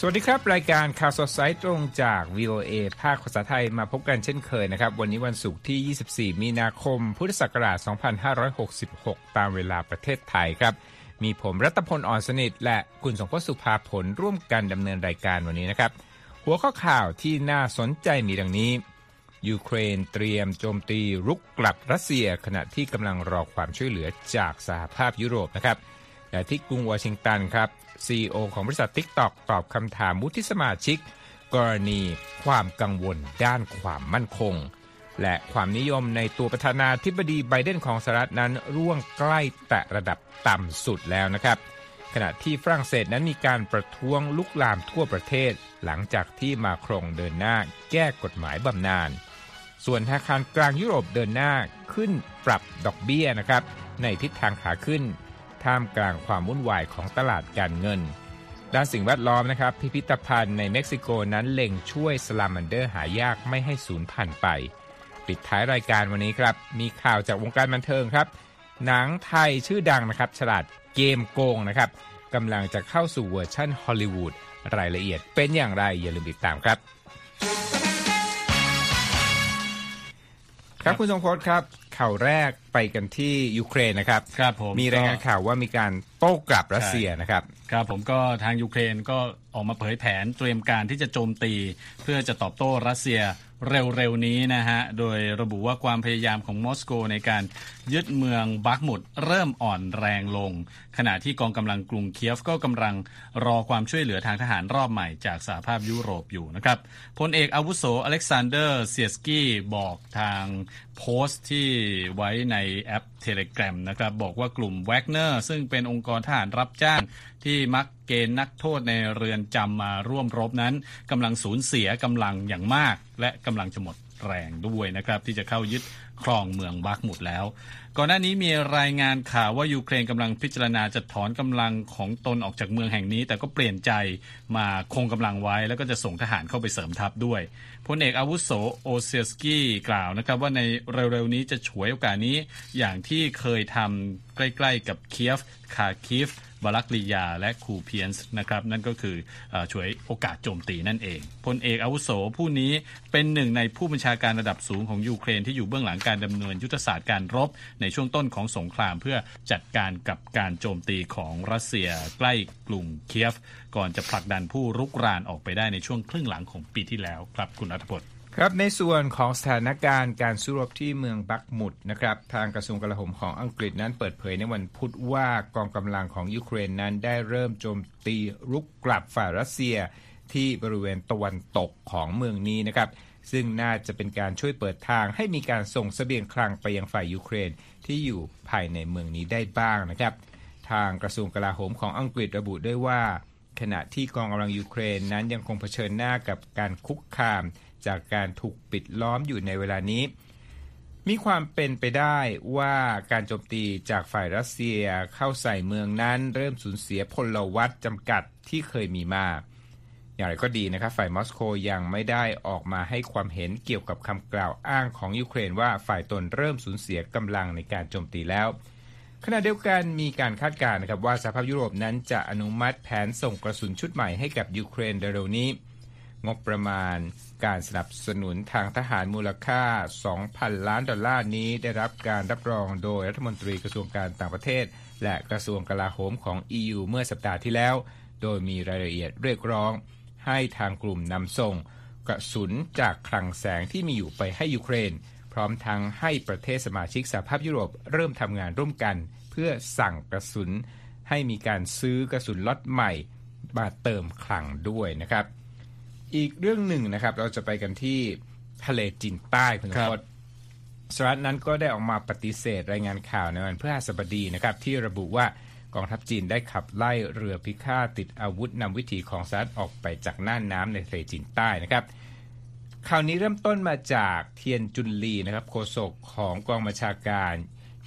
สวัสดีครับรายการข่าวสดสายตรงจาก VOA ภาคภาษาไทยมาพบกันเช่นเคยนะครับวันนี้วันศุกร์ที่24มีนาคมพุทธศักราช2566ตามเวลาประเทศไทยครับมีผมรัตพลอ่อนสนิทและคุณสงพจน์สุภาผลร่วมกันดำเนินรายการวันนี้นะครับหัวข้อข่าวที่น่าสนใจมีดังนี้ยูเครนเตรียมโจมตีรุกกลับรัสเซียขณะที่กำลังรอความช่วยเหลือจากสหภาพยุโรปนะครับและที่กรุงวอชิงตันครับ CEO ของบริษัท TikTok ตอบคำถามวุฒิสมาชิกกรณีความกังวลด้านความมั่นคงและความนิยมในตัวประธานาธิบดีไบเดนของสหรัฐนั้นร่วงใกล้แตะระดับต่ำสุดแล้วนะครับขณะที่ฝรั่งเศสนั้นมีการประท้วงลุกลามทั่วประเทศหลังจากที่มาครงเดินหน้าแก้กฎหมายบำนาญส่วนธนาคารกลางยุโรปเดินหน้าขึ้นปรับดอกเบี้ยนะครับในทิศทางขาขึ้นท่ามกลางความวุ่นวายของตลาดการเงินด้านสิ่งแวดล้อมนะครับพิพิธภัณฑ์ในเม็กซิโกนั้นเล็งช่วยสลาแมนเดอร์หายากไม่ให้สูญพันธุ์ไปปิดท้ายรายการวันนี้ครับมีข่าวจากวงการบันเทิงครับหนังไทยชื่อดังนะครับฉลาดเกมโกงนะครับกำลังจะเข้าสู่เวอร์ชั่นฮอลลีวูดรายละเอียดเป็นอย่างไรอย่าลืมติดตามครับครับคุณทรงพจน์ครับข่าวแรกไปกันที่ยูเครนนะครับครับผมมีรายงานข่าวว่ามีการโต้กลับรัสเซียนะครับครับผมก็ทางยูเครนก็ออกมาเผยแผนเตรียมการที่จะโจมตีเพื่อจะตอบโต้รัสเซียเร็วๆนี้นะฮะโดยระบุว่าความพยายามของมอสโกในการยึดเมืองบัคมุดเริ่มอ่อนแรงลงขณะที่กองกำลังกรุงเคียฟก็กำลังรอความช่วยเหลือทางทหารรอบใหม่จากสหภาพยุโรปอยู่นะครับพลเอกอาวุโสอเล็กซานเดอร์เซียสกี้บอกทางโพสต์ที่ไว้ในแอป Telegram นะครับบอกว่ากลุ่มแวกเนอร์ซึ่งเป็นองค์กรทหารรับจ้างที่มักเกณฑ์นักโทษในเรือนจำมาร่วมรบนั้นกำลังสูญเสียกำลังอย่างมากและกำลังจะหมดแรงด้วยนะครับที่จะเข้ายึดครองเมืองบัคมุดแล้วก่อนหน้านี้มีรายงานข่าวว่ายูเครนกำลังพิจารณาจะถอนกำลังของตนออกจากเมืองแห่งนี้แต่ก็เปลี่ยนใจมาคงกำลังไว้แล้วก็จะส่งทหารเข้าไปเสริมทัพด้วยพลเอกอาวุโสโอเซียสกี้กล่าวนะครับว่าในเร็วๆนี้จะฉวยโอกาสนี้อย่างที่เคยทำใกล้ๆกับเคียฟคาคิฟวลักลียาและคูเพียนส์นะครับนั่นก็คือฉวยโอกาสโจมตีนั่นเองพลเอกอาวุโสผู้นี้เป็นหนึ่งในผู้บัญชาการระดับสูงของยูเครนที่อยู่เบื้องหลังการดำเนินยุทธศาสตร์การรบในช่วงต้นของสงครามเพื่อจัดการกับการโจมตีของรัสเซียใกล้กรุงเคียฟก่อนจะผลักดันผู้รุกรานออกไปได้ในช่วงครึ่งหลังของปีที่แล้วครับคุณณัฐพลครับในส่วนของสถานการณ์การสู้รบที่เมืองบัคมุดนะครับทางกระทรวงกลาโหมของอังกฤษนั้นเปิดเผยในวันพุธว่ากองกำลังของยูเครนนั้นได้เริ่มโจมตีรุกกลับฝ่ายรัสเซียที่บริเวณตะวันตกของเมืองนี้นะครับซึ่งน่าจะเป็นการช่วยเปิดทางให้มีการส่งเสบียงคลังไปยังฝ่ายยูเครนที่อยู่ภายในเมืองนี้ได้บ้างนะครับทางกระทรวงกลาโหมของอังกฤษระบุด้วยว่าขณะที่กองกำลังยูเครนนั้นยังคงเผชิญหน้ากับการคุกคามจากการถูกปิดล้อมอยู่ในเวลานี้มีความเป็นไปได้ว่าการโจมตีจากฝ่ายรัสเซียเข้าใส่เมืองนั้นเริ่มสูญเสียพลวัตจำกัดที่เคยมีมาอย่างไรก็ดีนะครับฝ่ายมอสโกยังไม่ได้ออกมาให้ความเห็นเกี่ยวกับคำกล่าวอ้างของยูเครนว่าฝ่ายตนเริ่มสูญเสียกำลังในการโจมตีแล้วขณะเดียวกันมีการคาดการณ์นะครับว่าสหภาพยุโรปนั้นจะอนุมัติแผนส่งกระสุนชุดใหม่ให้กับยูเครนเร็วๆนี้งบประมาณการสนับสนุนทางทหารมูลค่า 2,000 ล้านดอลลาร์นี้ได้รับการรับรองโดยรัฐมนตรีกระทรวงการต่างประเทศและกระทรวงกลาโหมของ EU เมื่อสัปดาห์ที่แล้วโดยมีรายละเอียดเรียกร้องให้ทางกลุ่มนำส่งกระสุนจากคลังแสงที่มีอยู่ไปให้ยูเครนพร้อมทั้งให้ประเทศสมาชิกสหภาพยุโรปเริ่มทำงานร่วมกันเพื่อสั่งกระสุนให้มีการซื้อกระสุนล็อตใหม่มาเติมคลังด้วยนะครับอีกเรื่องหนึ่งนะครับเราจะไปกันที่ทะเลจีนใต้คุณผู้ชมสหรัฐนั้นก็ได้ออกมาปฏิเสธรายงานข่าวในวันพฤหัสบดีนะครับที่ระบุว่ากองทัพจีนได้ขับไล่เรือพิฆาตติดอาวุธนำวิถีของสหรัฐออกไปจากน่านน้ำในทะเลจีนใต้นะครับข่าวนี้เริ่มต้นมาจากเทียนจุนลีนะครับโฆษกของกองบัญชาการ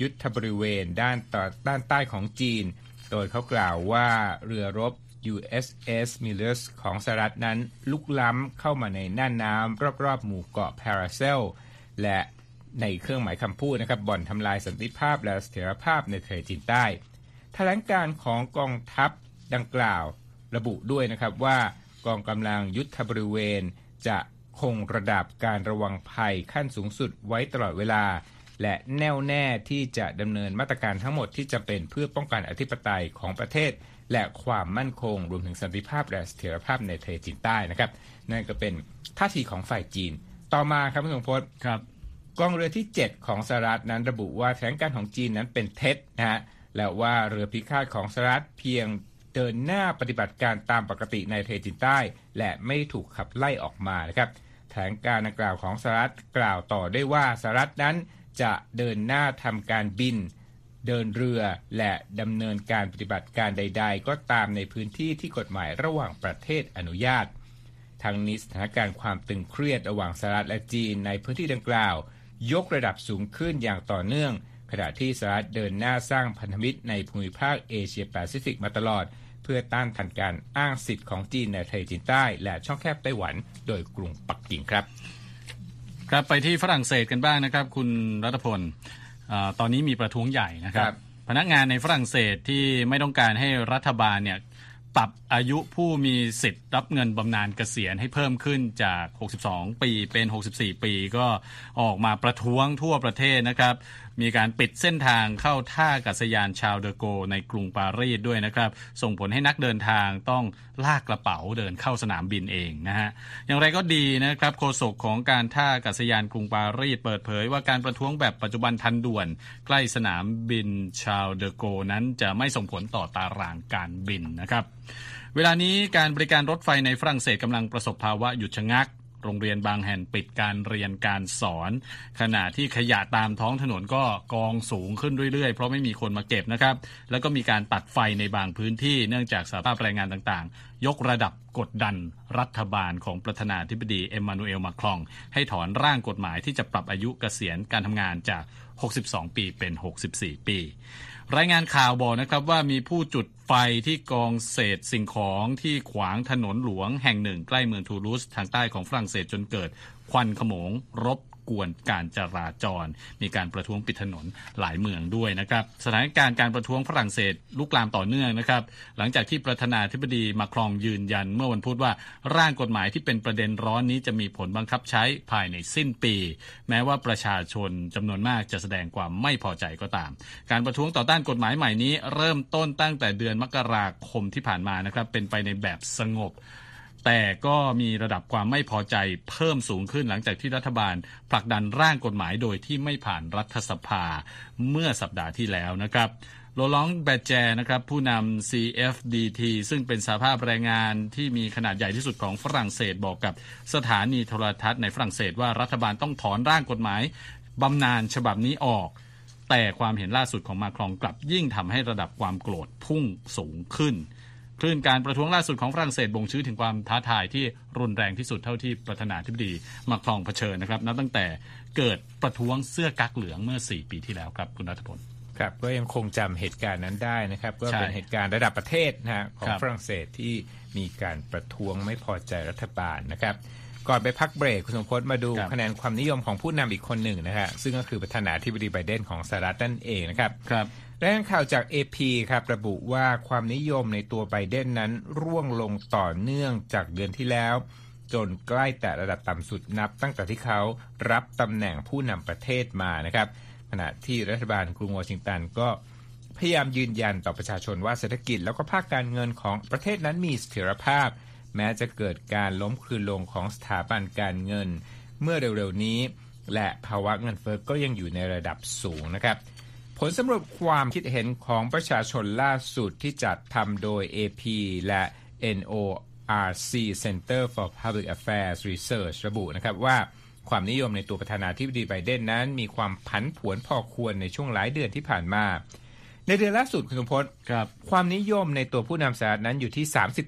ยุทธบริเวณด้านใต้ของจีนโดยเขากล่าวว่าเรือรบ USS Miller ของสหรัฐนั้นลุกล้ำเข้ามาในน่านน้ำรอบๆหมู่เกาะพาราเซลและในเครื่องหมายคำพูดนะครับบ่อนทำลายสันติภาพและเสถียรภาพในทะเลจีนใต้แถลงการของกองทัพดังกล่าวระบุด้วยนะครับว่า กองกำลังยุทธบริเวณจะคงระดับการระวังภัยขั้นสูงสุดไว้ตลอดเวลาและแน่วแน่ที่จะดำเนินมาตรการทั้งหมดที่จำเป็นเพื่อป้องกันอธิปไตยของประเทศและความมั่นคงรวมถึงสันติภาพและเสถียรภาพในทะเลจีนใต้นะครับนั่นก็เป็นท่าทีของฝ่ายจีนต่อมาครับคุณสมพศครับกองเรือที่7ของสหรัฐนั้นระบุว่าแถลงการของจีนนั้นเป็นเท็จนะฮะและว่าเรือพิฆาตของสหรัฐเพียงเดินหน้าปฏิบัติการตามปกติในทะเลจีนใต้และไม่ถูกขับไล่ออกมานะครับแถลงการดังกล่าวของสหรัฐกล่าวต่อได้ว่าสหรัฐนั้นจะเดินหน้าทำการบินเดินเรือและดำเนินการปฏิบัติการใดๆก็ตามในพื้นที่ที่กฎหมายระหว่างประเทศอนุญาตทั้งนี้สถานการณ์ความตึงเครียดระหว่างสหรัฐและจีนในพื้นที่ดังกล่าวยกระดับสูงขึ้นอย่างต่อเนื่องขณะที่สหรัฐเดินหน้าสร้างพันธมิตรในภูมิภาคเอเชียแปซิฟิกมาตลอดเพื่อต้านทานการอ้างสิทธิ์ของจีนในทะเลจีนใต้และช่องแคบไต้หวันโดยกรุงปักกิ่งครับครับไปที่ฝรั่งเศสกันบ้างนะครับคุณรัตพลตอนนี้มีประท้วงใหญ่นะครับพนักงานในฝรั่งเศสที่ไม่ต้องการให้รัฐบาลเนี่ยปรับอายุผู้มีสิทธิ์รับเงินบำนาญเกษียณให้เพิ่มขึ้นจาก62ปีเป็น64ปีก็ออกมาประท้วงทั่วประเทศนะครับมีการปิดเส้นทางเข้าท่าอากาศยานชาร์ลดอโกลในกรุงปารีสด้วยนะครับส่งผลให้นักเดินทางต้องลากกระเป๋าเดินเข้าสนามบินเองนะฮะอย่างไรก็ดีนะครับโฆษกของการท่าอากาศยานกรุงปารีสเปิดเผยว่าการประท้วงแบบปัจจุบันทันด่วนใกล้สนามบินชาร์ลดอโกลนั้นจะไม่ส่งผลต่อตารางการบินนะครับเวลานี้การบริการรถไฟในฝรั่งเศสกำลังประสบภาวะหยุดชะงักโรงเรียนบางแห่งปิดการเรียนการสอนขณะที่ขยะตามท้องถนนก็กองสูงขึ้นเรื่อยๆเพราะไม่มีคนมาเก็บนะครับแล้วก็มีการตัดไฟในบางพื้นที่เนื่องจากสภาพแรงงานต่างๆยกระดับกดดันรัฐบาลของประธานาธิบดีเอ็มมานูเอลมาครองให้ถอนร่างกฎหมายที่จะปรับอายุเกษียณการทำงานจาก62ปีเป็น64ปีรายงานข่าวบอกนะครับว่ามีผู้จุดไฟที่กองเศษสิ่งของที่ขวางถนนหลวงแห่งหนึ่งใกล้เมืองทูลูสทางใต้ของฝรั่งเศสจนเกิดควันขโมงรบกวนการจราจรมีการประท้วงปิดถนนหลายเมืองด้วยนะครับสถานการณ์การประท้วงฝรั่งเศสลุกลามต่อเนื่องนะครับหลังจากที่ประธานาธิบดีมาครองยืนยันเมื่อวันพุธว่าร่างกฎหมายที่เป็นประเด็นร้อนนี้จะมีผลบังคับใช้ภายในสิ้นปีแม้ว่าประชาชนจำนวนมากจะแสดงความไม่พอใจก็ตามการประท้วงต่อต้านกฎหมายใหม่นี้เริ่มต้นตั้งแต่เดือนมกราคมที่ผ่านมานะครับเป็นไปในแบบสงบแต่ก็มีระดับความไม่พอใจเพิ่มสูงขึ้นหลังจากที่รัฐบาลผลักดันร่างกฎหมายโดยที่ไม่ผ่านรัฐสภาเมื่อสัปดาห์ที่แล้วนะครับโลลองแบแจนะครับผู้นำ CFDT ซึ่งเป็นสหภาพแรงงานที่มีขนาดใหญ่ที่สุดของฝรั่งเศสบอกกับสถานีโทรทัศน์ในฝรั่งเศสว่ารัฐบาลต้องถอนร่างกฎหมายบำนาญฉบับนี้ออกแต่ความเห็นล่าสุดของมาครองกลับยิ่งทำให้ระดับความโกรธพุ่งสูงขึ้นคลื่นการประท้วงล่าสุดของฝรั่งเศสบ่งชี้ถึงความท้าทายที่รุนแรงที่สุดเท่าที่ประธานาธิบดีมาครองเผชิญนะครับนับตั้งแต่เกิดประท้วงเสื้อกั๊กเหลืองเมื่อ4ปีที่แล้วครับคุณณัฐพลครับก็ยังคงจำเหตุการณ์นั้นได้นะครับก็เป็นเหตุการณ์ระดับประเทศนะฮะของฝรั่งเศสที่มีการประท้วงไม่พอใจรัฐบาลนะครับก่อนไปพักเบรกคุณสมพศมาดูคะแนนความนิยมของผู้นำอีกคนหนึ่งนะฮะซึ่งก็คือประธานาธิบดีไบเดนของสหรัฐนั่นเองนะครับรายงานข่าวจาก AP ครับระบุว่าความนิยมในตัวไบเดนนั้นร่วงลงต่อเนื่องจากเดือนที่แล้วจนใกล้แต่ระดับต่ำสุดนับตั้งแต่ที่เขารับตำแหน่งผู้นำประเทศมานะครับขณะที่รัฐบาลกรุงวอชิงตันก็พยายามยืนยันต่อประชาชนว่าเศรษฐกิจแล้วก็ภาคการเงินของประเทศนั้นมีเสถียรภาพแม้จะเกิดการล้มคลืนลงของสถาบันการเงินเมื่อเร็วๆนี้และภาวะเงินเฟ้อก็ยังอยู่ในระดับสูงนะครับผลสำรวจความคิดเห็นของประชาชนล่าสุดที่จัดทำโดย AP และ NORC Center for Public Affairs Research ระบุนะครับว่าความนิยมในตัวประธานาธิบดีไบเดนนั้นมีความผันผวนพอควรในช่วงหลายเดือนที่ผ่านมาในเดือนล่าสุดคุณสมพศความนิยมในตัวผู้นำสหรัฐนั้นอยู่ที่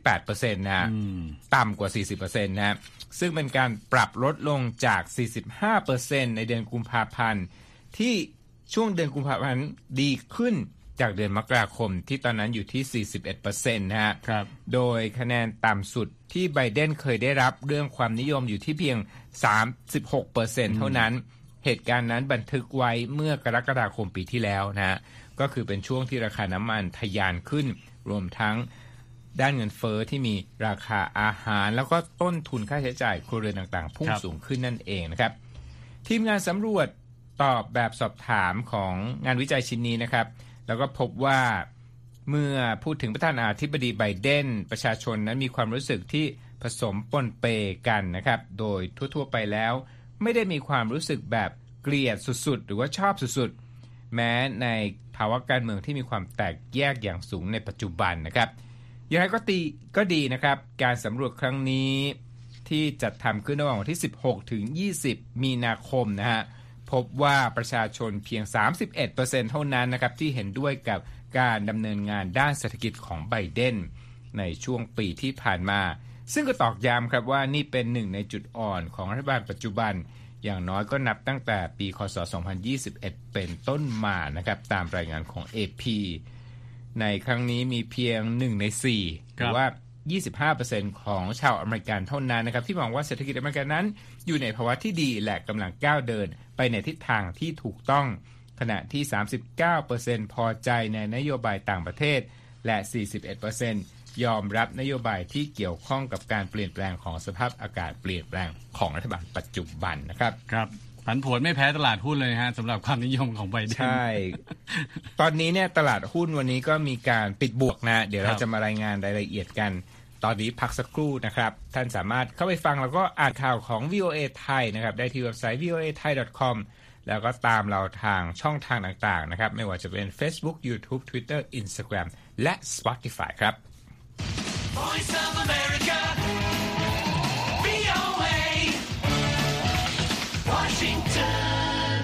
38% นะฮะต่ำกว่า 40% นะฮะซึ่งเป็นการปรับลดลงจาก 45% ในเดือนกุมภาพันธ์ที่ช่วงเดือนกุมภาพันธ์ดีขึ้นจากเดือนมกราคมที่ตอนนั้นอยู่ที่ 41% นะฮะโดยคะแนนต่ำสุดที่ไบเดนเคยได้รับเรื่องความนิยมอยู่ที่เพียง 36% เท่านั้นเหตุการณ์นั้นบันทึกไว้เมื่อกรกฎาคมปีที่แล้วนะก็คือเป็นช่วงที่ราคาน้ำมันทะยานขึ้นรวมทั้ง ด้านเงินเฟ้อที่มีราคาอาหารแล้วก็ต้นทุนค่าใช้จ่ายครัวเรือนต่างๆพุ่งสูงขึ้นนั่นเองนะครับทีมงานสำรวจตอบแบบสอบถามของงานวิจัยชิ้นนี้นะครับแล้วก็พบว่าเมื่อพูดถึงประธานาธิบดีไบเดนประชาชนนั้นมีความรู้สึกที่ผสมปนเปกันนะครับโดยทั่วๆไปแล้วไม่ได้มีความรู้สึกแบบเกลียดสุดๆหรือว่าชอบสุดๆแม้ในภาวะการเมืองที่มีความแตกแยกอย่างสูงในปัจจุบันนะครับอย่างไรก็ดีนะครับการสำรวจครั้งนี้ที่จัดทำขึ้นระหว่างวันที่16ถึง20มีนาคมนะฮะพบว่าประชาชนเพียง 31% เท่านั้นนะครับที่เห็นด้วยกับการดำเนินงานด้านเศรษฐกิจของไบเดนในช่วงปีที่ผ่านมาซึ่งก็ตอกย้ำครับว่านี่เป็นหนึ่งในจุดอ่อนของรัฐบาลปัจจุบันอย่างน้อยก็นับตั้งแต่ปีคศ2021เป็นต้นมานะครับตามรายงานของ AP ในครั้งนี้มีเพียง1ใน4หรือว่า 25% ของชาวอเมริกันเท่านั้นนะครับที่มองว่าเศรษฐกิจอเมริกันนั้นอยู่ในภาวะที่ดีและกำลังก้าวเดินไปในทิศทางที่ถูกต้องขณะที่ 39% พอใจในนโยบายต่างประเทศและ 41%ยอมรับนโยบายที่เกี่ยวข้องกับการเปลี่ยนแปลงของสภาพอากาศเปลี่ยนแปลงของรัฐบาลปัจจุบันนะครับครับผันผวนไม่แพ้ตลาดหุ้นเลยฮะสำหรับความนิยมของไบเดนใช่ ตอนนี้เนี่ยตลาดหุ้นวันนี้ก็มีการปิดบวกนะเดี๋ยวเราจะมารายงานรายละเอียดกันตอนนี้พักสักครู่นะครับท่านสามารถเข้าไปฟังแล้วก็อ่านข่าวของ VOA ไทยนะครับได้ที่เว็บไซต์ voathai.com แล้วก็ตามเราทางช่องทางต่างๆนะครับไม่ว่าจะเป็น Facebook YouTube Twitter Instagram และ Spotify ครับVoice of America, VOA, Washington.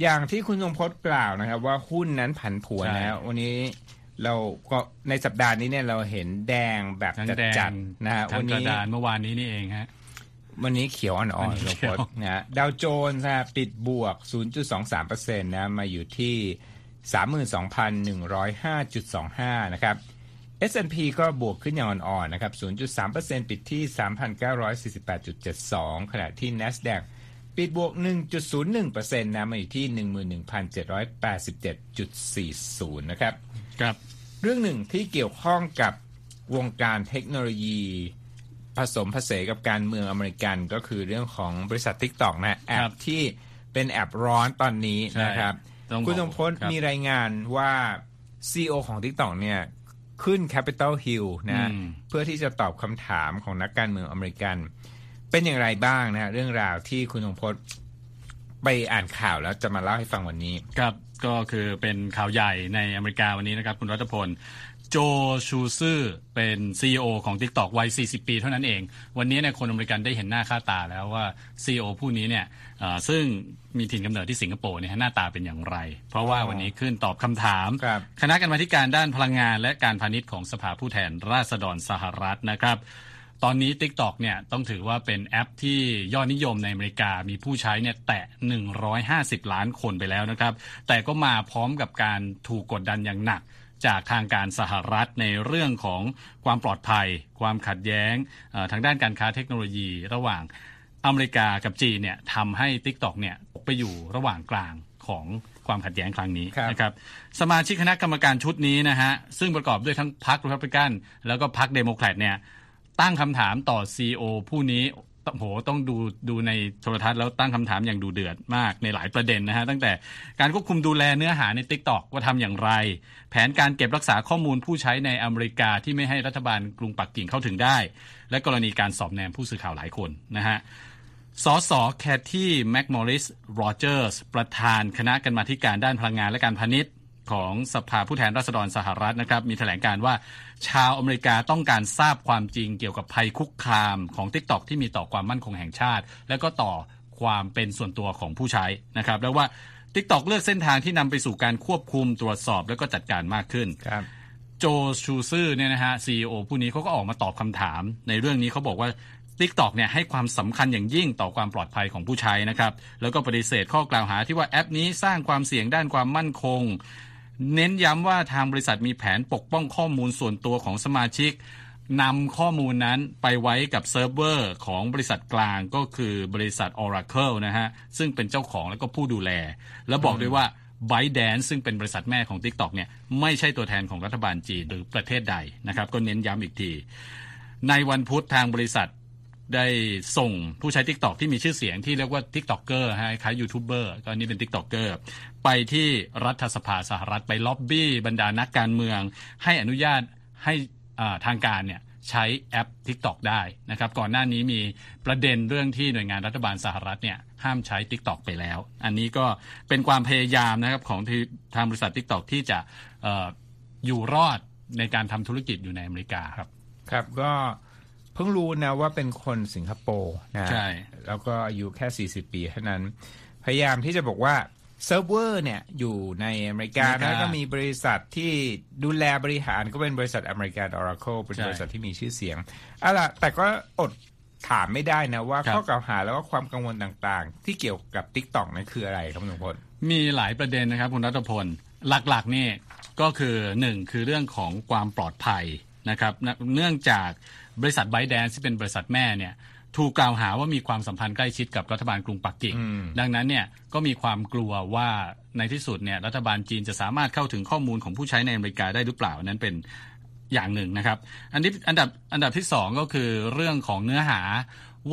อย่างที่คุณทรงพจน์กล่าวนะครับว่าหุ้นนั้นผันผวนแล้ววันนี้เราก็ในสัปดาห์นี้เนี่ยเราเห็นแดงแบบจัดๆนะฮะวันนี้เมื่อวานนี้นี่เองฮะวันนี้เขียวอ่อนๆลงพดนะดาวโจนส์ปิดบวก 0.23% นะมาอยู่ที่ 32,105.25 นะครับS&P ก็บวกขึ้นอย่างอ่อนๆนะครับ 0.3% ปิดที่ 3,948.72 ขณะที่ Nasdaq ปิดบวก 1.01% นะมาอยู่ที่ 11,787.40 นะครับครับเรื่องหนึ่งที่เกี่ยวข้องกับวงการเทคโนโลยีผสมผสานกับการเมืองอเมริกันก็คือเรื่องของบริษัท TikTok นะแอปที่เป็นแอปร้อนตอนนี้นะครับคุณทรงพจน์มีรายงานว่า CEO ของ TikTok เนี่ยขึ้น Capitol Hill นะเพื่อที่จะตอบคำถามของนักการเมืองอเมริกันเป็นอย่างไรบ้างนะเรื่องราวที่คุณทรงพจน์ไปอ่านข่าวแล้วจะมาเล่าให้ฟังวันนี้ครับก็คือเป็นข่าวใหญ่ในอเมริกาวันนี้นะครับคุณรัตพลโจชูซื่อเป็น CEO ของ TikTok วัย40 ปีเท่านั้นเองวันนี้เนี่ยคนอเมริกันได้เห็นหน้าค่าตาแล้วว่า CEO ผู้นี้เนี่ยซึ่งมีถิ่นกำเนิดที่สิงคโปร์เนี่ยหน้าตาเป็นอย่างไรเพราะว่าวันนี้ขึ้นตอบคำถามคณะกรรมาธิการด้านพลังงานและการพาณิชย์ของสภาผู้แทนราษฎรสหรัฐนะครับตอนนี้ TikTok เนี่ยต้องถือว่าเป็นแอปที่ยอดนิยมในอเมริกามีผู้ใช้เนี่ยแตะ150ล้านคนไปแล้วนะครับแต่ก็มาพร้อมกับการถูกกดดันอย่างหนักจากทางการสหรัฐในเรื่องของความปลอดภัยความขัดแย้งทางด้านการค้าเทคโนโลยีระหว่างอเมริกากับจีนเนี่ยทำให้ TikTok เนี่ยไปอยู่ระหว่างกลางของความขัดแย้งครั้งนี้นะครับสมาชิกคณะกรรมการชุดนี้นะฮะซึ่งประกอบด้วยทั้งพรรครีพับลิกันแล้วก็พรรคเดโมแครตเนี่ยตั้งคำถามต่อ CEO ผู้นี้โหต้องดูในโทรทัศน์แล้วตั้งคำถามอย่างดูเดือดมากในหลายประเด็นนะฮะตั้งแต่การควบคุมดูแลเนื้อหาใน TikTok ว่าทำอย่างไรแผนการเก็บรักษาข้อมูลผู้ใช้ในอเมริกาที่ไม่ให้รัฐบาลกรุงปักกิ่งเข้าถึงได้และกรณีการสอบแนมผู้สื่อข่าวหลายคนนะฮะสสแคทที่แมคมอริสโรเจอร์สประธานคณะกรรมาธิการด้านพลังงานและการพาณิชย์ของสภาผู้แทนราษฎรสหรัฐนะครับมีแถลงการว่าชาวอเมริกาต้องการทราบความจริงเกี่ยวกับภัยคุกคามของ TikTok ที่มีต่อความมั่นคงแห่งชาติและก็ต่อความเป็นส่วนตัวของผู้ใช้นะครับแล้วว่า TikTok เลือกเส้นทางที่นำไปสู่การควบคุมตรวจสอบและก็จัดการมากขึ้นครับโจชูซื่อเนี่ยนะฮะ CEO ผู้นี้เขาก็ออกมาตอบคำถามในเรื่องนี้เขาบอกว่าTikTok เนี่ยให้ความสำคัญอย่างยิ่งต่อความปลอดภัยของผู้ใช้นะครับแล้วก็ปฏิเสธข้อกล่าวหาที่ว่าแอปนี้สร้างความเสี่ยงด้านความมั่นคงเน้นย้ำว่าทางบริษัทมีแผนปกป้องข้อมูลส่วนตัวของสมาชิกนำข้อมูลนั้นไปไว้กับเซิร์ฟเวอร์ของบริษัทกลางก็คือบริษัท Oracle นะฮะซึ่งเป็นเจ้าของและก็ผู้ดูแลและบอกด้วยว่า ByteDance ซึ่งเป็นบริษัทแม่ของ TikTok เนี่ยไม่ใช่ตัวแทนของรัฐบาลจีนหรือประเทศใดนะครับก็เน้นย้ำอีกทีในวันพุธทางบริษัทได้ส่งผู้ใช้ TikTok ที่มีชื่อเสียงที่เรียกว่า TikToker ฮะคล้ายยูทูบเบอร์ก็อันนี้เป็น TikToker ไปที่รัฐสภาสหรัฐไปล็อบบี้บรรดานักการเมืองให้อนุญาตให้ทางการเนี่ยใช้แอป TikTok ได้นะครับก่อนหน้านี้มีประเด็นเรื่องที่หน่วยงานรัฐบาลสหรัฐเนี่ยห้ามใช้ TikTok ไปแล้วอันนี้ก็เป็นความพยายามนะครับของทางบริษัท TikTok ที่จะอยู่รอดในการทำธุรกิจอยู่ในอเมริกาครับครับก็เพิ่งรู้นะว่าเป็นคนสิงคโปร์นะใช่แล้วก็อายุแค่40ปีเท่านั้นพยายามที่จะบอกว่าเซิร์ฟเวอร์เนี่ยอยู่ในอเมริกาแล้วก็มีบริษัทที่ดูแลบริหารก็เป็นบริษัท American Oracle เป็นบริษัทที่มีชื่อเสียงเอาล่ะแต่ก็อดถามไม่ได้นะว่าข้อกล่าวหาแล้วก็ความกังวลต่างๆที่เกี่ยวกับ TikTok นั้นคืออะไรครับคุณพลมีหลายประเด็นนะครับคุณรัตพลหลักๆนี่ก็คือ1คือเรื่องของความปลอดภัยนะครับเนื่องจากบริษัท ByteDance ที่เป็นบริษัทแม่เนี่ยถูกกล่าวหาว่ามีความสัมพันธ์ใกล้ชิดกับรัฐบาลกรุงปักกิ่งดังนั้นเนี่ยก็มีความกลัวว่าในที่สุดเนี่ยรัฐบาลจีนจะสามารถเข้าถึงข้อมูลของผู้ใช้ในอเมริกาได้หรือเปล่านั้นเป็นอย่างหนึ่งนะครับอันดับที่2ก็คือเรื่องของเนื้อหา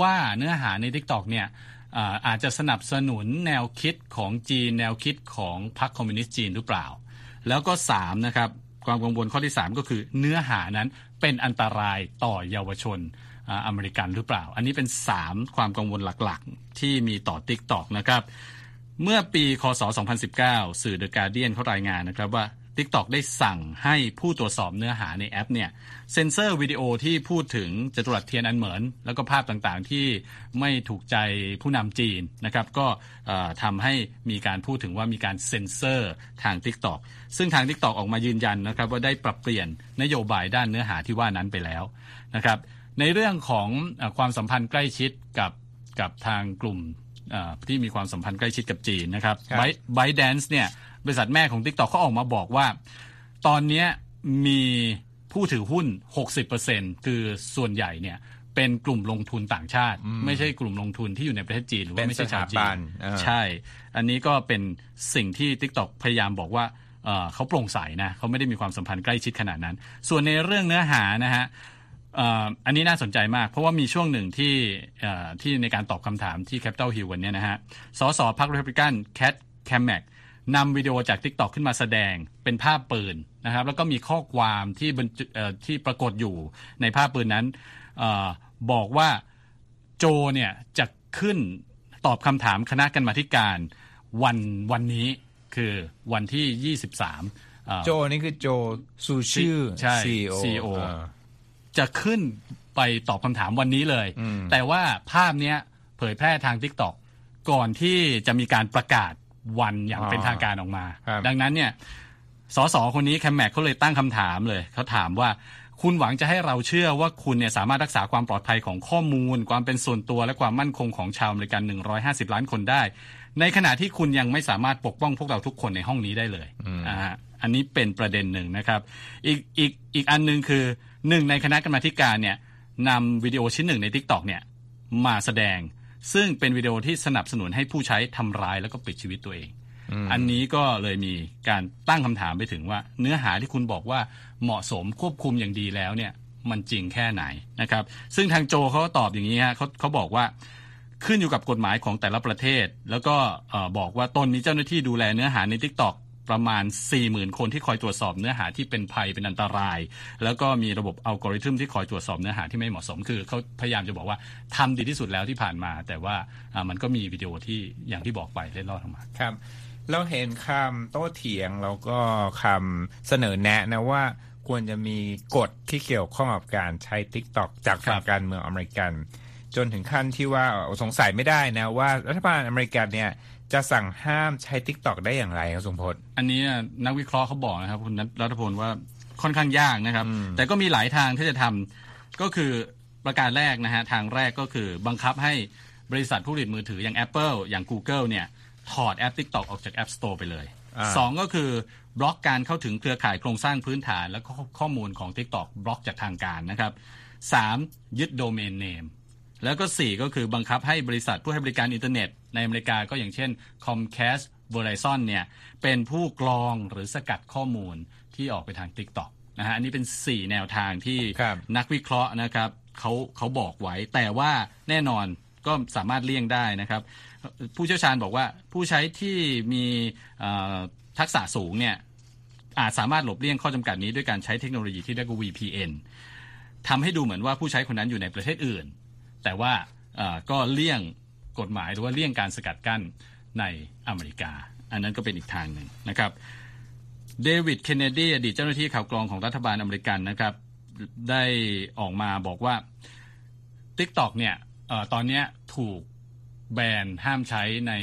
ว่าเนื้อหาใน TikTok เนี่ยอาจจะสนับสนุนแนวคิดของจีนแนวคิดของพรรคคอมมิวนิสต์จีนหรือเปล่าแล้วก็3นะครับความกังวลข้อที่3ก็คือเนื้อหานั้นเป็นอันตรายต่อเยาวชนอเมริกันหรือเปล่าอันนี้เป็น3ความกังวลหลักๆที่มีต่อ TikTok นะครับเมื่อปีคศ2019สื่อ The Guardian เขารายงานนะครับว่า TikTok ได้สั่งให้ผู้ตรวจสอบเนื้อหาในแอปเนี่ยเซ็นเซอร์วิดีโอที่พูดถึงจตุรัสเทียนอันเหมินแล้วก็ภาพต่างๆที่ไม่ถูกใจผู้นำจีนนะครับก็ทำให้มีการพูดถึงว่ามีการเซ็นเซอร์ทาง TikTok ซึ่งทาง TikTok ออกมายืนยันนะครับว่าได้ปรับเปลี่ยนนโยบายด้านเนื้อหาที่ว่านั้นไปแล้วนะครับในเรื่องของความสัมพันธ์ใกล้ชิดกับทางกลุ่มที่มีความสัมพันธ์ใกล้ชิดกับจีนนะครับ ByteDance เนี่ยบริษัทแม่ของ TikTok เขาออกมาบอกว่าตอนนี้มีผู้ถือหุ้น 60% คือส่วนใหญ่เนี่ยเป็นกลุ่มลงทุนต่างชาติไม่ใช่กลุ่มลงทุนที่อยู่ในประเทศจีนหรือว่าไม่ใช่ชาวจีนใช่อันนี้ก็เป็นสิ่งที่ TikTok พยายามบอกว่าเขาโปร่งใสนะเขาไม่ได้มีความสัมพันธ์ใกล้ชิดขนาดนั้นส่วนในเรื่องเนื้อหานะฮะอันนี้น่าสนใจมากเพราะว่ามีช่วงหนึ่งที่ในการตอบคำถามที่ Capitol Hill วันนี้นะฮะสสพรรค Republican Kat Kamak นำวิดีโอจาก TikTok ขึ้นมาแสดงเป็นภาพปืนนะครับแล้วก็มีข้อความที่ปรากฏอยู่ในภาพปืนนั้นบอกว่าโจเนี่ยจะขึ้นตอบคำถามคณะกรรมาธิการวันนี้คือวันที่ 23 โจนี่คือโจซูชิใช่ CEOจะขึ้นไปตอบคำถามวันนี้เลยแต่ว่าภาพเนี้ยเผยแพร่ทาง TikTok ก่อนที่จะมีการประกาศวันอย่างเป็นทางการออกมาดังนั้นเนี่ยสสคนนี้แคมแมกเขาเลยตั้งคำถามเลยเขาถามว่าคุณหวังจะให้เราเชื่อว่าคุณเนี่ยสามารถรักษาความปลอดภัยของข้อมูลความเป็นส่วนตัวและความมั่นคงของชาวอเมริกัน150ล้านคนได้ในขณะที่คุณยังไม่สามารถปกป้องพวกเราทุกคนในห้องนี้ได้เลยอันนี้เป็นประเด็นหนึ่งนะครับอีกอันนึงคือหนึ่งในคณะกรรมาธิการเนี่ยนำวิดีโอชิ้นหนึ่งใน TikTok เนี่ยมาแสดงซึ่งเป็นวิดีโอที่สนับสนุนให้ผู้ใช้ทำร้ายแล้วก็ปิดชีวิตตัวเองอันนี้ก็เลยมีการตั้งคำถามไปถึงว่าเนื้อหาที่คุณบอกว่าเหมาะสมควบคุมอย่างดีแล้วเนี่ยมันจริงแค่ไหนนะครับซึ่งทางโจเขาตอบอย่างนี้ฮะเขาบอกว่าขึ้นอยู่กับกฎหมายของแต่ละประเทศแล้วก็บอกว่าตนมีเจ้าหน้าที่ดูแลเนื้อหาใน TikTokประมาณ 40,000 คนที่คอยตรวจสอบเนื้อหาที่เป็นภัยเป็นอันตรายแล้วก็มีระบบอัลกอริทึมที่คอยตรวจสอบเนื้อหาที่ไม่เหมาะสมคือเขาพยายามจะบอกว่าทำดีที่สุดแล้วที่ผ่านมาแต่ว่ามันก็มีวิดีโอที่อย่างที่บอกไปเล็ดลอดออกมาครับเราเห็นคำโต้เถียงแล้วก็คำเสนอแนะนะว่าควรจะมีกฎที่เกี่ยวข้องกับการใช้ TikTok จากฝั่งการเมืองอเมริกันจนถึงขั้นที่ว่าสงสัยไม่ได้นะว่ารัฐบาลอเมริกันเนี่ยจะสั่งห้ามใช้ TikTok ได้อย่างไรครับสมพลอันนี้นักวิเคราะห์เขาบอกนะครับคุณรัฐพลว่าค่อนข้างยากนะครับแต่ก็มีหลายทางที่จะทำก็คือประการแรกนะฮะทางแรกก็คือบังคับให้บริษัทผู้ผลิตมือถืออย่าง Apple อย่าง Google เนี่ยถอดแอป TikTok ออกจาก App Store ไปเลยสองก็คือบล็อกการเข้าถึงเครือข่ายโครงสร้างพื้นฐานและข้อมูลของ TikTok บล็อกจากทางการนะครับ3ยึดโดเมนเนม แล้วก็4ก็คือบังคับให้บริษัทผู้ให้บริการอินเทอร์เน็ตในอเมริกาก็อย่างเช่น Comcast Verizon เนี่ยเป็นผู้กรองหรือสกัดข้อมูลที่ออกไปทาง TikTok นะฮะอันนี้เป็น4แนวทางที่นักวิเคราะห์นะครับเขาบอกไว้แต่ว่าแน่นอนก็สามารถเลี่ยงได้นะครับผู้เชี่ยวชาญบอกว่าผู้ใช้ที่มีทักษะสูงเนี่ยอาจสามารถหลบเลี่ยงข้อจำกัดนี้ด้วยการใช้เทคโนโลยีที่เรียกว่า VPN ทำให้ดูเหมือนว่าผู้ใช้คนนั้นอยู่ในประเทศอื่นแต่ว่าก็เลี่ยงกฎหมายหรือว่าเลี่ยงการสกัดกั้นในอเมริกาอันนั้นก็เป็นอีกทางหนึ่งนะครับเดวิดเคนเนดีอดีตเจ้าหน้าที่ข่าวกรองของรัฐบาลอเมริกันนะครับได้ออกมาบอกว่า TikTok เนี่ยตอนนี้ถูกแบนห้ามใช้ใน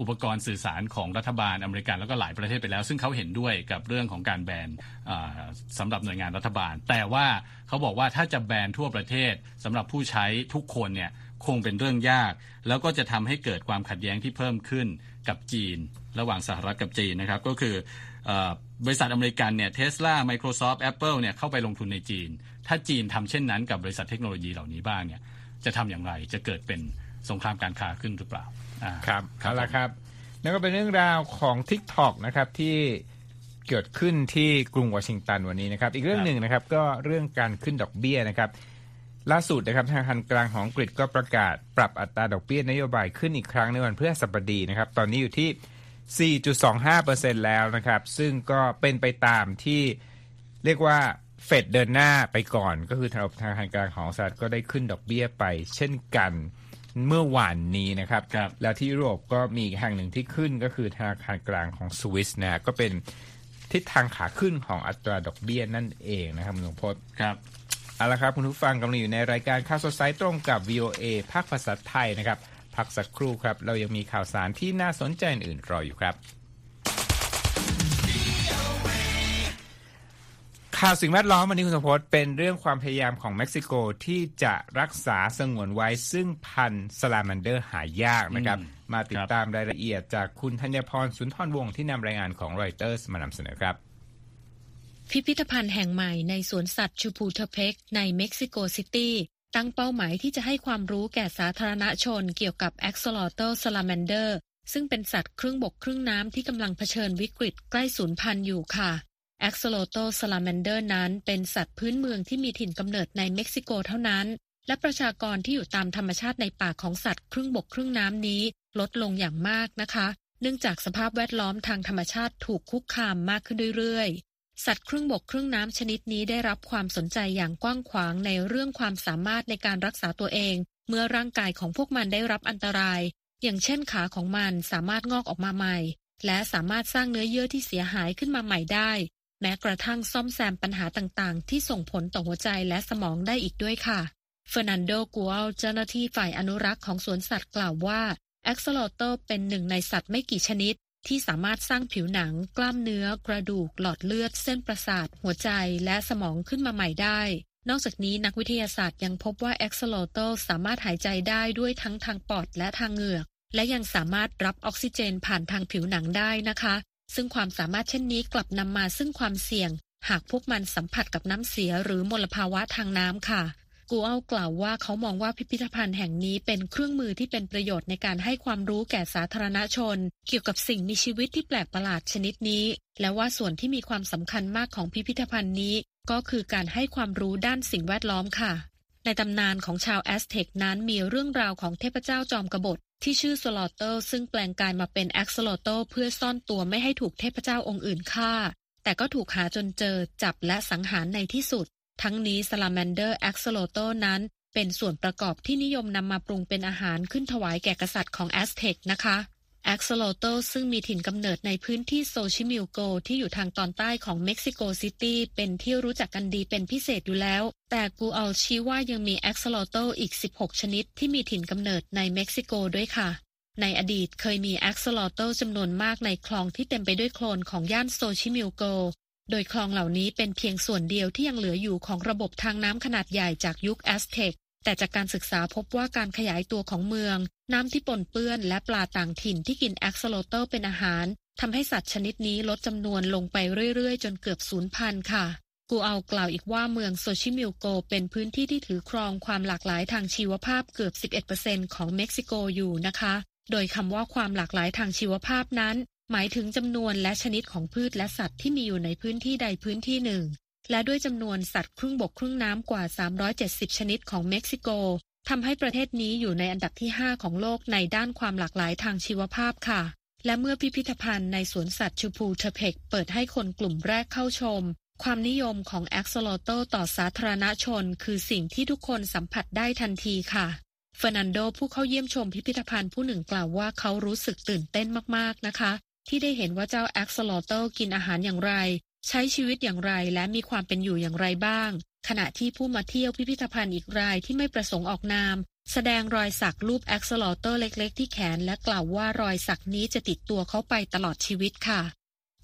อุปกรณ์สื่อสารของรัฐบาลอเมริกันแล้วก็หลายประเทศไปแล้วซึ่งเขาเห็นด้วยกับเรื่องของการแบนสำหรับหน่วยงานรัฐบาลแต่ว่าเขาบอกว่าถ้าจะแบนทั่วประเทศสำหรับผู้ใช้ทุกคนเนี่ยคงเป็นเรื่องยากแล้วก็จะทำให้เกิดความขัดแย้งที่เพิ่มขึ้นกับจีนระหว่างสหรัฐกับจีนนะครับก็คือบริษัทอเมริกันเนี่ย Tesla Microsoft Apple เนี่ยเข้าไปลงทุนในจีนถ้าจีนทำเช่นนั้นกับบริษัทเทคโนโลยีเหล่านี้บ้างเนี่ยจะทำอย่างไรจะเกิดเป็นสงครามการค้าขึ้นหรือเปล่าครับเอาล่ะครับนั่นก็เป็นเรื่องราวของ TikTok นะครับที่เกิดขึ้นที่กรุงวอชิงตันวันนี้นะครับอีกเรื่องหนึ่งนะครับก็เรื่องการขึ้นดอกเบี้ยนะครับล่าสุดนะครับธนาคารกลางของอังกฤษก็ประกาศปรับอัตราดอกเบี้ยนโยบายขึ้นอีกครั้งในวันพฤหัสบดีนะครับตอนนี้อยู่ที่ 4.25% แล้วนะครับซึ่งก็เป็นไปตามที่เรียกว่าเฟดเดินหน้าไปก่อนก็คือธนาคารกลางของสหรัฐก็ได้ขึ้นดอกเบี้ยไปเช่นกันเมื่อวานนี้นะครับแล้วที่ยุโรปก็มีแห่งหนึ่งที่ขึ้นก็คือธนาคารกลางของสวิสนะก็เป็นทิศทางขาขึ้นของอัตราดอกเบี้ยนั่นเองนะครับคุณสมพศครับเอาละครับคุณผู้ฟังกำลังอยู่ในรายการข่าวสดสายตรงกับ VOA ภาคภาษาไทยนะครับพักสักครู่ครับเรายังมีข่าวสารที่น่าสนใจอื่นรออยู่ครับข่าวสิ่งแวดล้อมวันนี้คุณสมพศเป็นเรื่องความพยายามของเม็กซิโกที่จะรักษาสงวนไว้ซึ่งพันธุ์สลาแมนเดอร์หายากนะครับมาติดตามรายละเอียดจากคุณธัญพรสุนทรวงศ์ที่นำรายงานของ Reuters มานำเสนอครับพิพิธภัณฑ์แห่งใหม่ในสวนสัตว์ชูพูทาเพกในเม็กซิโกซิตี้ตั้งเป้าหมายที่จะให้ความรู้แก่สาธารณชนเกี่ยวกับ Axolotl Salamander ซึ่งเป็นสัตว์ครึ่งบกครึ่งน้ำที่กำลังเผชิญวิกฤตใกล้สูญพันธุ์อยู่ค่ะ Axolotl Salamander นั้นเป็นสัตว์พื้นเมืองที่มีถิ่นกำเนิดในเม็กซิโกเท่านั้นและประชากรที่อยู่ตามธรรมชาติในป่าของสัตว์ครึ่งบกครึ่งน้ำนี้ลดลงอย่างมากนะคะเนื่องจากสภาพแวดล้อมทางธรรมชาติถูกคุกคามมากขึ้นเรื่อยๆสัตว์ครึ่งบกครึ่งน้ำชนิดนี้ได้รับความสนใจอย่างกว้างขวางในเรื่องความสามารถในการรักษาตัวเองเมื่อร่างกายของพวกมันได้รับอันตรายอย่างเช่นขาของมันสามารถงอกออกมาใหม่และสามารถสร้างเนื้อเยื่อที่เสียหายขึ้นมาใหม่ได้แม้กระทั่งซ่อมแซมปัญหาต่างๆที่ส่งผลต่อหัวใจและสมองได้อีกด้วยค่ะเฟอร์นันโด กัวลเจ้าหน้าที่ฝ่ายอนุรักษ์ของสวนสัตว์กล่าวว่า Axolotl เป็นหนึ่งในสัตว์ไม่กี่ชนิดที่สามารถสร้างผิวหนังกล้ามเนื้อกระดูกหลอดเลือดเส้นประสาทหัวใจและสมองขึ้นมาใหม่ได้นอกจากนี้นักวิทยาศาสตร์ยังพบว่า Axolotl สามารถหายใจได้ด้วยทั้งทางปอดและทางเหงือกและยังสามารถรับออกซิเจนผ่านทางผิวหนังได้นะคะซึ่งความสามารถเช่นนี้กลับนำมาซึ่งความเสี่ยงหากพวกมันสัมผัสกับน้ำเสียหรือมลภาวะทางน้ำค่ะกูเอากล่าวว่าเขามองว่าพิพิธภัณฑ์แห่งนี้เป็นเครื่องมือที่เป็นประโยชน์ในการให้ความรู้แก่สาธารณชนเกี่ยวกับสิ่งมีชีวิตที่แปลกประหลาดชนิดนี้และว่าส่วนที่มีความสำคัญมากของพิพิธภัณฑ์นี้ก็คือการให้ความรู้ด้านสิ่งแวดล้อมค่ะในตำนานของชาว Aztec นั้นมีเรื่องราวของเทพเจ้าจอมกบฏที่ชื่อ Xochimilco ซึ่งแปลงกายมาเป็น Axolotl เพื่อซ่อนตัวไม่ให้ถูกเทพเจ้าองค์อื่นฆ่าแต่ก็ถูกหาจนเจอจับและสังหารในที่สุดทั้งนี้ Salamander Axolotl นั้นเป็นส่วนประกอบที่นิยมนำมาปรุงเป็นอาหารขึ้นถวายแก่กษัตริย์ของ Aztec นะคะ Axolotl ซึ่งมีถิ่นกำเนิดในพื้นที่ Xochimilco ที่อยู่ทางตอนใต้ของ Mexico City เป็นที่รู้จักกันดีเป็นพิเศษอยู่แล้วแต่กูเอาชี้ว่ายังมี Axolotl อีก16ชนิดที่มีถิ่นกำเนิดในเม็กซิโกด้วยค่ะในอดีตเคยมี Axolotl จำนวนมากในคลองที่เต็มไปด้วยโคลนของย่าน Xochimilcoโดยคลองเหล่านี้เป็นเพียงส่วนเดียวที่ยังเหลืออยู่ของระบบทางน้ำขนาดใหญ่จากยุคแอสเท็กแต่จากการศึกษาพบว่าการขยายตัวของเมืองน้ำที่ปนเปื้อนและปลาต่างถิ่นที่กินแอ็กซโลเตอร์เป็นอาหารทำให้สัตว์ชนิดนี้ลดจำนวนลงไปเรื่อยๆจนเกือบสูญพันธุ์ค่ะ กูเอากล่าวอีกว่าเมืองโซชิมิลโกเป็นพื้นที่ที่ถือครองความหลากหลายทางชีวภาพเกือบ 11% ของเม็กซิโกอยู่นะคะโดยคำว่าความหลากหลายทางชีวภาพนั้นหมายถึงจำนวนและชนิดของพืชและสัตว์ที่มีอยู่ในพื้นที่ใดพื้นที่หนึ่งและด้วยจำนวนสัตว์ครึ่งบกครึ่งน้ำกว่า370ชนิดของเม็กซิโกทำให้ประเทศนี้อยู่ในอันดับที่5ของโลกในด้านความหลากหลายทางชีวภาพค่ะและเมื่อพิพิธภัณฑ์ในสวนสัตว์ชูพูเทเพกเปิดให้คนกลุ่มแรกเข้าชมความนิยมของ Axolotl ต่อสาธารณชนคือสิ่งที่ทุกคนสัมผัสได้ทันทีค่ะเฟอร์นันโดผู้เข้าเยี่ยมชมพิพิธภัณฑ์ผู้หนึ่งกล่าวว่าเขารู้สึกตื่นเต้นมากๆนะคะที่ได้เห็นว่าเจ้า Axolotl กินอาหารอย่างไรใช้ชีวิตอย่างไรและมีความเป็นอยู่อย่างไรบ้างขณะที่ผู้มาเที่ยวพิพิธภัณฑ์อีกรายที่ไม่ประสงค์ออกนามแสดงรอยสักรูป Axolotl เล็กๆที่แขนและกล่าวว่ารอยสักนี้จะติดตัวเขาไปตลอดชีวิตค่ะ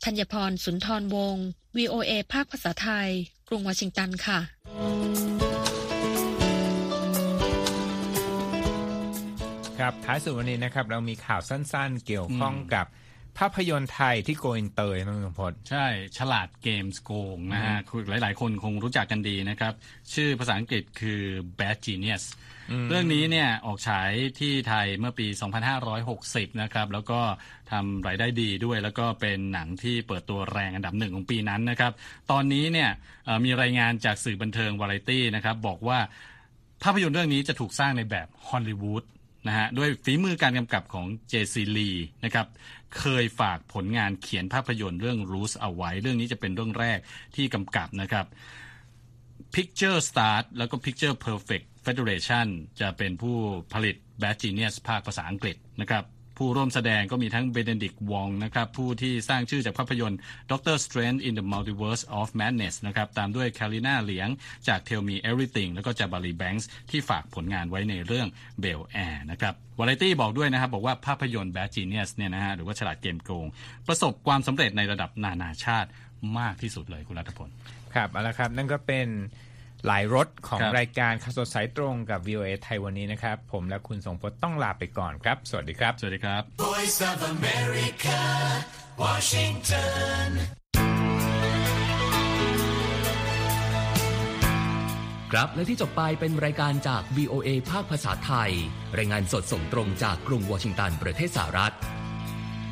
ธัญพรสุนทรวงศ์ VOA ภาคภาษาไทยกรุงวอชิงตันค่ะครับท้ายสุดวันนี้นะครับเรามีข่าวสั้นๆเกี่ยวข้องกับภาพยนตร์ไทยที่โกอินเตอร์น้องสมพลใช่ฉลาดเกมส์โกงนะฮะหลายๆคนคงรู้จักกันดีนะครับชื่อภาษาอังกฤษคือ Bad Genius เรื่องนี้เนี่ยออกฉายที่ไทยเมื่อปี2560นะครับแล้วก็ทำรายได้ดีด้วยแล้วก็เป็นหนังที่เปิดตัวแรงอันดับหนึ่งของปีนั้นนะครับตอนนี้เนี่ยมีรายงานจากสื่อบันเทิง Variety นะครับบอกว่าภาพยนตร์เรื่องนี้จะถูกสร้างในแบบฮอลลีวูดนะฮะด้วยฝีมือการกำกับของ J.C. Lee นะครับเคยฝากผลงานเขียนภาพยนตร์เรื่อง Roots เอาไว้เรื่องนี้จะเป็นเรื่องแรกที่กำกับนะครับ Picture Start แล้วก็ Picture Perfect Federation จะเป็นผู้ผลิต Bad Genius ภาคภาษาอังกฤษนะครับผู้ร่วมแสดงก็มีทั้ง Benedict Wong นะครับผู้ที่สร้างชื่อจากภาพยนตร์ Doctor Strange in the Multiverse of Madness นะครับตามด้วย Carina Leang จาก Tell Me Everything แล้วก็ Jabari Banks ที่ฝากผลงานไว้ในเรื่อง Bel Air นะครับ Variety บอกด้วยนะครับบอกว่าภาพยนตร์ Bad Genius เนี่ยนะฮะหรือว่าฉลาดเกมโกงประสบความสำเร็จในระดับนานาชาติมากที่สุดเลยคุณรัฐพลครับเอาละครับนั่นก็เป็นหลายรถของ รายการข่าวสดสายตรงกับ VOA ไทยวันนี้นะครับผมและคุณสงพจน์ต้องลาไปก่อนครับสวัสดีครับสวัสดีครับ Voice of America Washington ครับและที่จบไปเป็นรายการจาก VOA ภาคภาษาไทยรายงานสดส่งตรงจากกรุงวอชิงตันประเทศสหรัฐ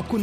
ขอบคุณ